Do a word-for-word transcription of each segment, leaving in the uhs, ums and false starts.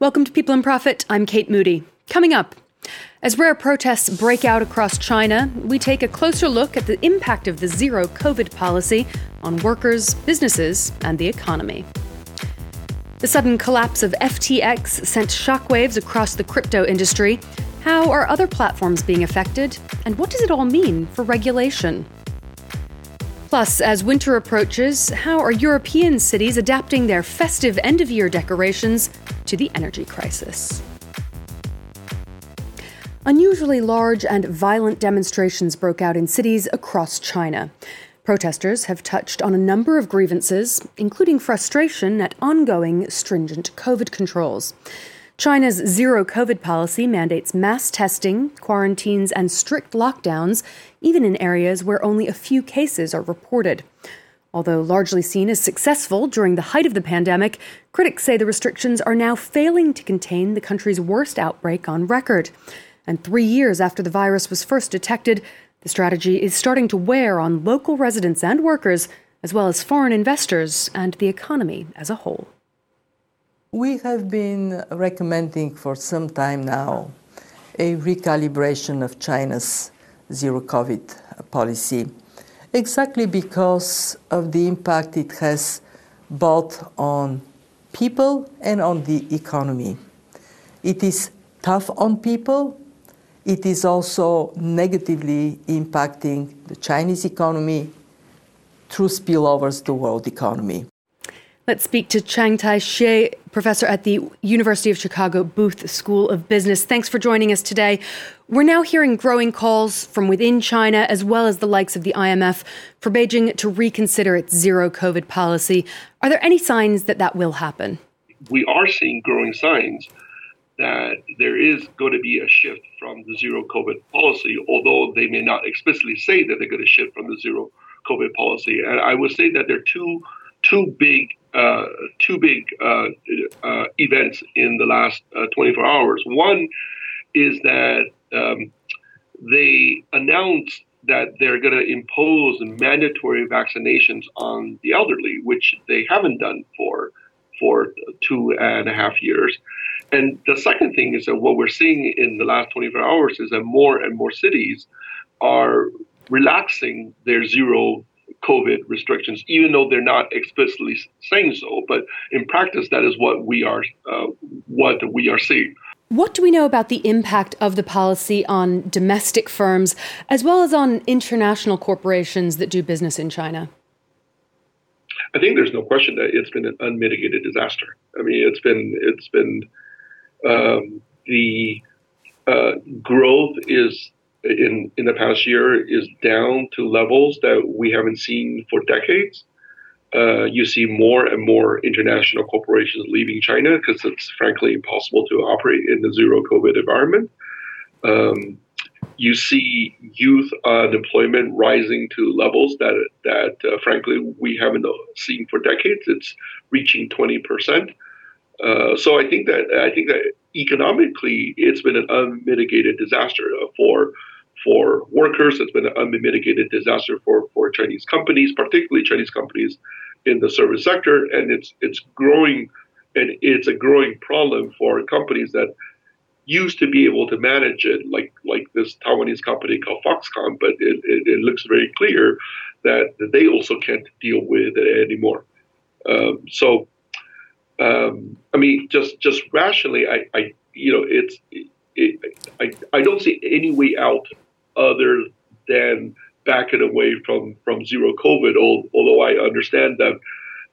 Welcome to People in Profit. I'm Kate Moody. Coming up, as rare protests break out across China, we take a closer look at the impact of the zero COVID policy on workers, businesses, and the economy. The sudden collapse of F T X sent shockwaves across the crypto industry. How are other platforms being affected? And what does it all mean for regulation? Plus, as winter approaches, how are European cities adapting their festive end-of-year decorations to the energy crisis? Unusually large and violent demonstrations broke out in cities across China. Protesters have touched on a number of grievances, including frustration at ongoing stringent COVID controls. China's zero-COVID policy mandates mass testing, quarantines, and strict lockdowns, even in areas where only a few cases are reported. Although largely seen as successful during the height of the pandemic, critics say the restrictions are now failing to contain the country's worst outbreak on record. And three years after the virus was first detected, the strategy is starting to wear on local residents and workers, as well as foreign investors and the economy as a whole. We have been recommending for some time now a recalibration of China's zero-COVID policy, exactly because of the impact it has both on people and on the economy. It is tough on people. It is also negatively impacting the Chinese economy through spillovers to the world economy. Let's speak to Chang Tai Hsieh, professor at the University of Chicago Booth School of Business. Thanks for joining us today. We're now hearing growing calls from within China, as well as the likes of the I M F, for Beijing to reconsider its zero-COVID policy. Are there any signs that that will happen? We are seeing growing signs that there is going to be a shift from the zero-COVID policy, although they may not explicitly say that they're going to shift from the zero-COVID policy. And I would say that there are two two big Uh, two big uh, uh, events in the last uh, twenty-four hours. One is that um, they announced that they're going to impose mandatory vaccinations on the elderly, which they haven't done for for two and a half years. And the second thing is that what we're seeing in the last twenty-four hours is that more and more cities are relaxing their zero COVID restrictions, even though they're not explicitly saying so, but in practice, that is what we are, uh, what we are seeing. What do we know about the impact of the policy on domestic firms, as well as on international corporations that do business in China? I think there's no question that it's been an unmitigated disaster. I mean, it's been it's been um, the uh, growth is. In, in the past year is down to levels that we haven't seen for decades. Uh, you see more and more international corporations leaving China because it's frankly impossible to operate in the zero COVID environment. Um, you see youth unemployment rising to levels that, that uh, frankly, we haven't seen for decades. It's reaching twenty percent. Uh, so I think that I think that economically, it's been an unmitigated disaster for for workers. It's been an unmitigated disaster for, for Chinese companies, particularly Chinese companies in the service sector. And it's it's growing, and it's a growing problem for companies that used to be able to manage it, like like this Taiwanese company called Foxconn. But it, it, it looks very clear that they also can't deal with it anymore. Um, so. Um, I mean, just, just rationally, I, I you know, it's it, I, I don't see any way out other than backing away from, from zero COVID. Although I understand that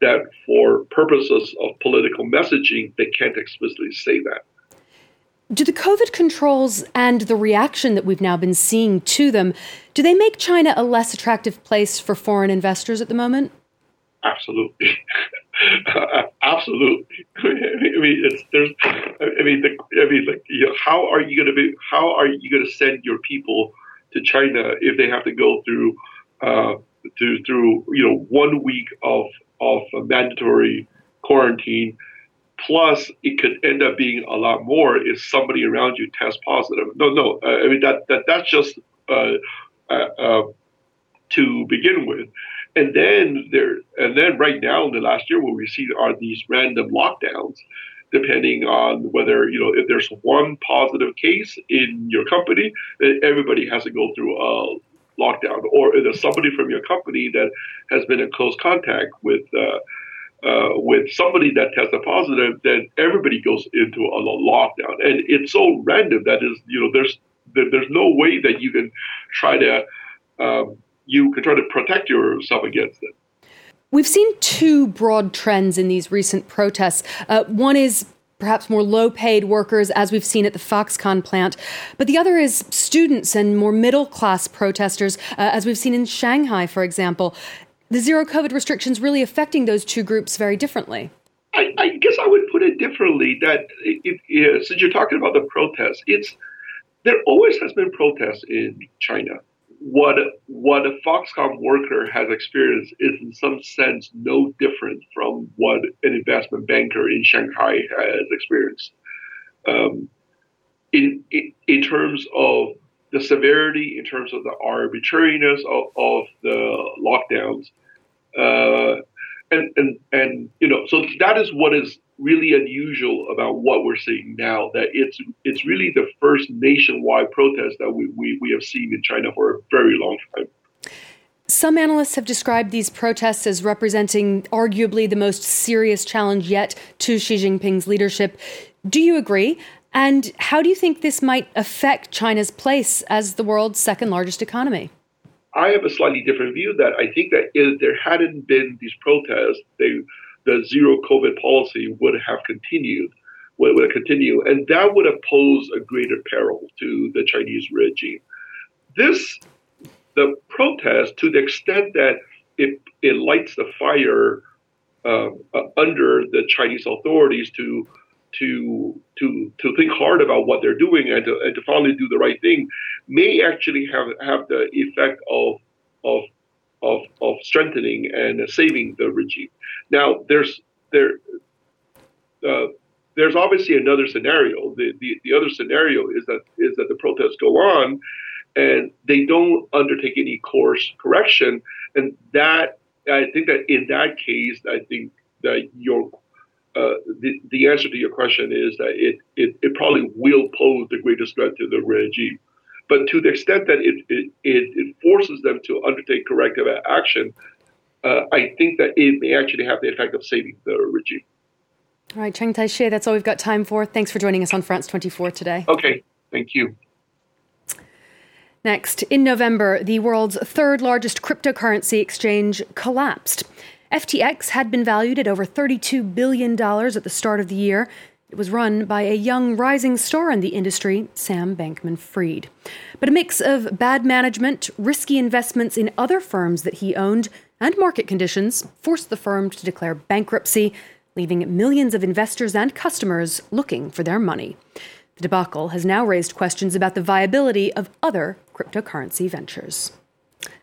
that for purposes of political messaging, they can't explicitly say that. Do the COVID controls and the reaction that we've now been seeing to them, do they make China a less attractive place for foreign investors at the moment? Absolutely. Uh, absolutely. I mean, it's, there's. I mean, the, I mean, like, you know, how are you going to be? How are you going to send your people to China if they have to go through, uh, to, through you know, one week of of mandatory quarantine? Plus, it could end up being a lot more if somebody around you tests positive. No, no. Uh, I mean, that that that's just uh, uh, uh, to begin with. And then there, and then right now in the last year, what we see are these random lockdowns, depending on whether, you know, if there's one positive case in your company, then everybody has to go through a lockdown. Or if there's somebody from your company that has been in close contact with uh, uh, with somebody that tested positive, then everybody goes into a lockdown. And it's so random that is, you know, there's there's no way that you can try to um, you can try to protect yourself against it. We've seen two broad trends in these recent protests. Uh, one is perhaps more low-paid workers, as we've seen at the Foxconn plant. But the other is students and more middle-class protesters, uh, as we've seen in Shanghai, for example. The zero-COVID restrictions really affecting those two groups very differently. I, I guess I would put it differently, that it, it, since you're talking about the protests, it's there always has been protests in China. What what a Foxconn worker has experienced is in some sense no different from what an investment banker in Shanghai has experienced. Um, in, in in terms of the severity, in terms of the arbitrariness of, of the lockdowns, uh, and and and you know, so that is what is really unusual about what we're seeing now, that it's it's really the first nationwide protest that we, we, we have seen in China for a very long time. Some analysts have described these protests as representing arguably the most serious challenge yet to Xi Jinping's leadership. Do you agree? And how do you think this might affect China's place as the world's second largest economy? I have a slightly different view, that I think that if there hadn't been these protests, they the zero-COVID policy would have continued, would, would continue, and that would have posed a greater peril to the Chinese regime. This, the protest, to the extent that it, it lights the fire um, uh, under the Chinese authorities to to to to think hard about what they're doing and to, and to finally do the right thing, may actually have, have the effect of of Of, of strengthening and saving the regime. Now, there's there uh, there's obviously another scenario. The, the the other scenario is that is that the protests go on, and they don't undertake any course correction. And that I think that in that case, I think that your uh, the the answer to your question is that it it, it probably will pose the greatest threat to the regime. But to the extent that it it, it forces them to undertake corrective action, uh, I think that it may actually have the effect of saving the regime. All right, Chang Tai Hsieh, that's all we've got time for. Thanks for joining us on France twenty-four today. Okay, thank you. Next, in November, the world's third largest cryptocurrency exchange collapsed. F T X had been valued at over thirty-two billion dollars at the start of the year. It was run by a young rising star in the industry, Sam Bankman-Fried. But a mix of bad management, risky investments in other firms that he owned, and market conditions forced the firm to declare bankruptcy, leaving millions of investors and customers looking for their money. The debacle has now raised questions about the viability of other cryptocurrency ventures.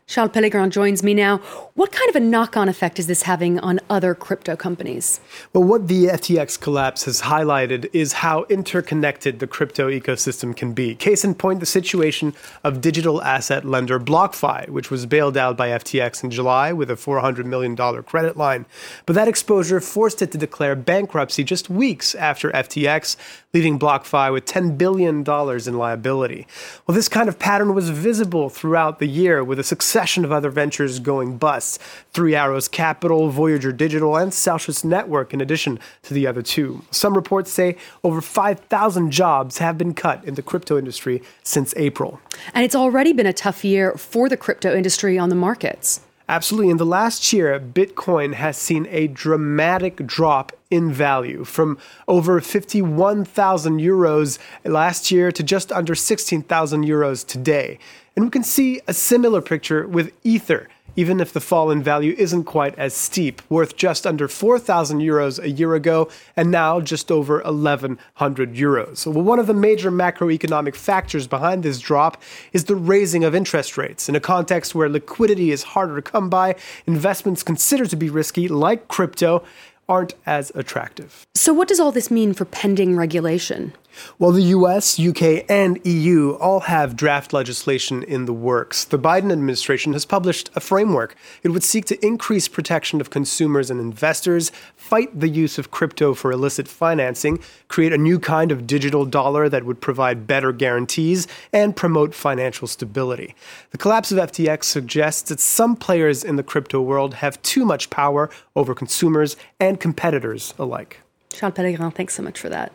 Charles Pellegrin joins me now. What kind of a knock-on effect is this having on other crypto companies? Well, what the F T X collapse has highlighted is how interconnected the crypto ecosystem can be. Case in point, the situation of digital asset lender BlockFi, which was bailed out by F T X in July with a four hundred million dollars credit line. But that exposure forced it to declare bankruptcy just weeks after F T X, leaving BlockFi with ten billion dollars in liability. Well, this kind of pattern was visible throughout the year, with a success of other ventures going bust. Three Arrows Capital, Voyager Digital, and Celsius Network, in addition to the other two. Some reports say over five thousand jobs have been cut in the crypto industry since April. And it's already been a tough year for the crypto industry on the markets. Absolutely. In the last year, Bitcoin has seen a dramatic drop in value, from over fifty-one thousand euros last year to just under sixteen thousand euros today. And we can see a similar picture with Ether, even if the fall in value isn't quite as steep, worth just under four thousand euros a year ago, and now just over eleven hundred euros. So one of the major macroeconomic factors behind this drop is the raising of interest rates. In a context where liquidity is harder to come by, investments considered to be risky, like crypto, aren't as attractive. So what does all this mean for pending regulation? Well, the U S, U K, and E U all have draft legislation in the works. The Biden administration has published a framework. It would seek to increase protection of consumers and investors, fight the use of crypto for illicit financing, create a new kind of digital dollar that would provide better guarantees, and promote financial stability. The collapse of F T X suggests that some players in the crypto world have too much power over consumers and competitors alike. Charles Pellegrin, thanks so much for that.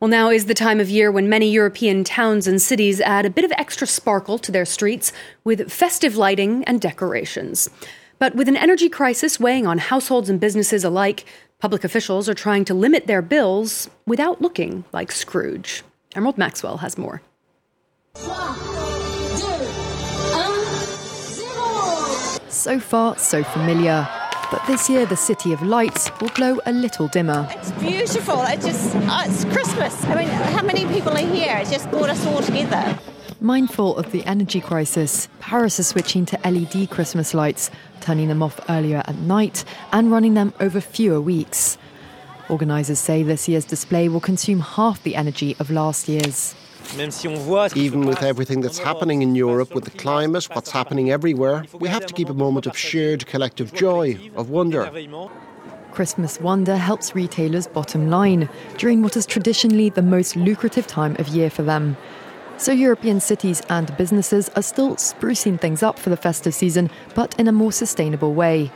Well, now is the time of year when many European towns and cities add a bit of extra sparkle to their streets with festive lighting and decorations. But with an energy crisis weighing on households and businesses alike, public officials are trying to limit their bills without looking like Scrooge. Emerald Maxwell has more. So far, so familiar. But this year, the City of Lights will glow a little dimmer. It's beautiful. It's just, oh, it's Christmas. I mean, how many people are here? It's just brought us all together. Mindful of the energy crisis, Paris is switching to L E D Christmas lights, turning them off earlier at night and running them over fewer weeks. Organisers say this year's display will consume half the energy of last year's. Even with everything that's happening in Europe, with the climate, what's happening everywhere, we have to keep a moment of shared collective joy, of wonder. Christmas wonder helps retailers' bottom line during what is traditionally the most lucrative time of year for them. So European cities and businesses are still sprucing things up for the festive season, but in a more sustainable way.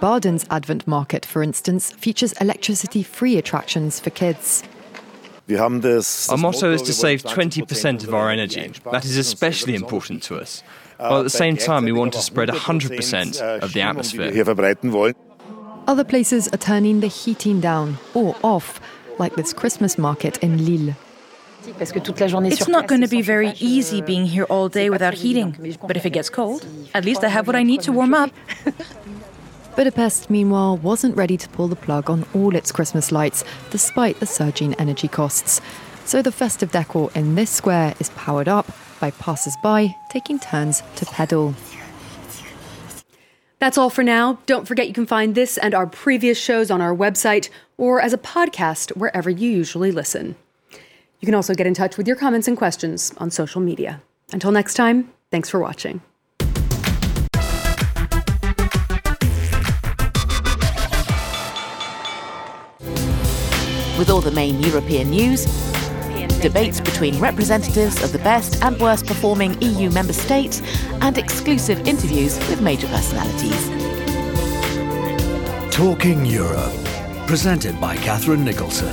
Baden's Advent Market, for instance, features electricity-free attractions for kids. Our motto is to save twenty percent of our energy. That is especially important to us. While at the same time, we want to spread one hundred percent of the atmosphere. Other places are turning the heating down or off, like this Christmas market in Lille. It's not going to be very easy being here all day without heating. But if it gets cold, at least I have what I need to warm up. Budapest, meanwhile, wasn't ready to pull the plug on all its Christmas lights, despite the surging energy costs. So the festive decor in this square is powered up by passers-by taking turns to pedal. That's all for now. Don't forget you can find this and our previous shows on our website or as a podcast wherever you usually listen. You can also get in touch with your comments and questions on social media. Until next time, thanks for watching. With all the main European news, debates between representatives of the best and worst performing E U member states, and exclusive interviews with major personalities. Talking Europe, presented by Catherine Nicholson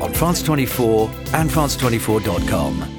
on France twenty-four and france twenty-four dot com.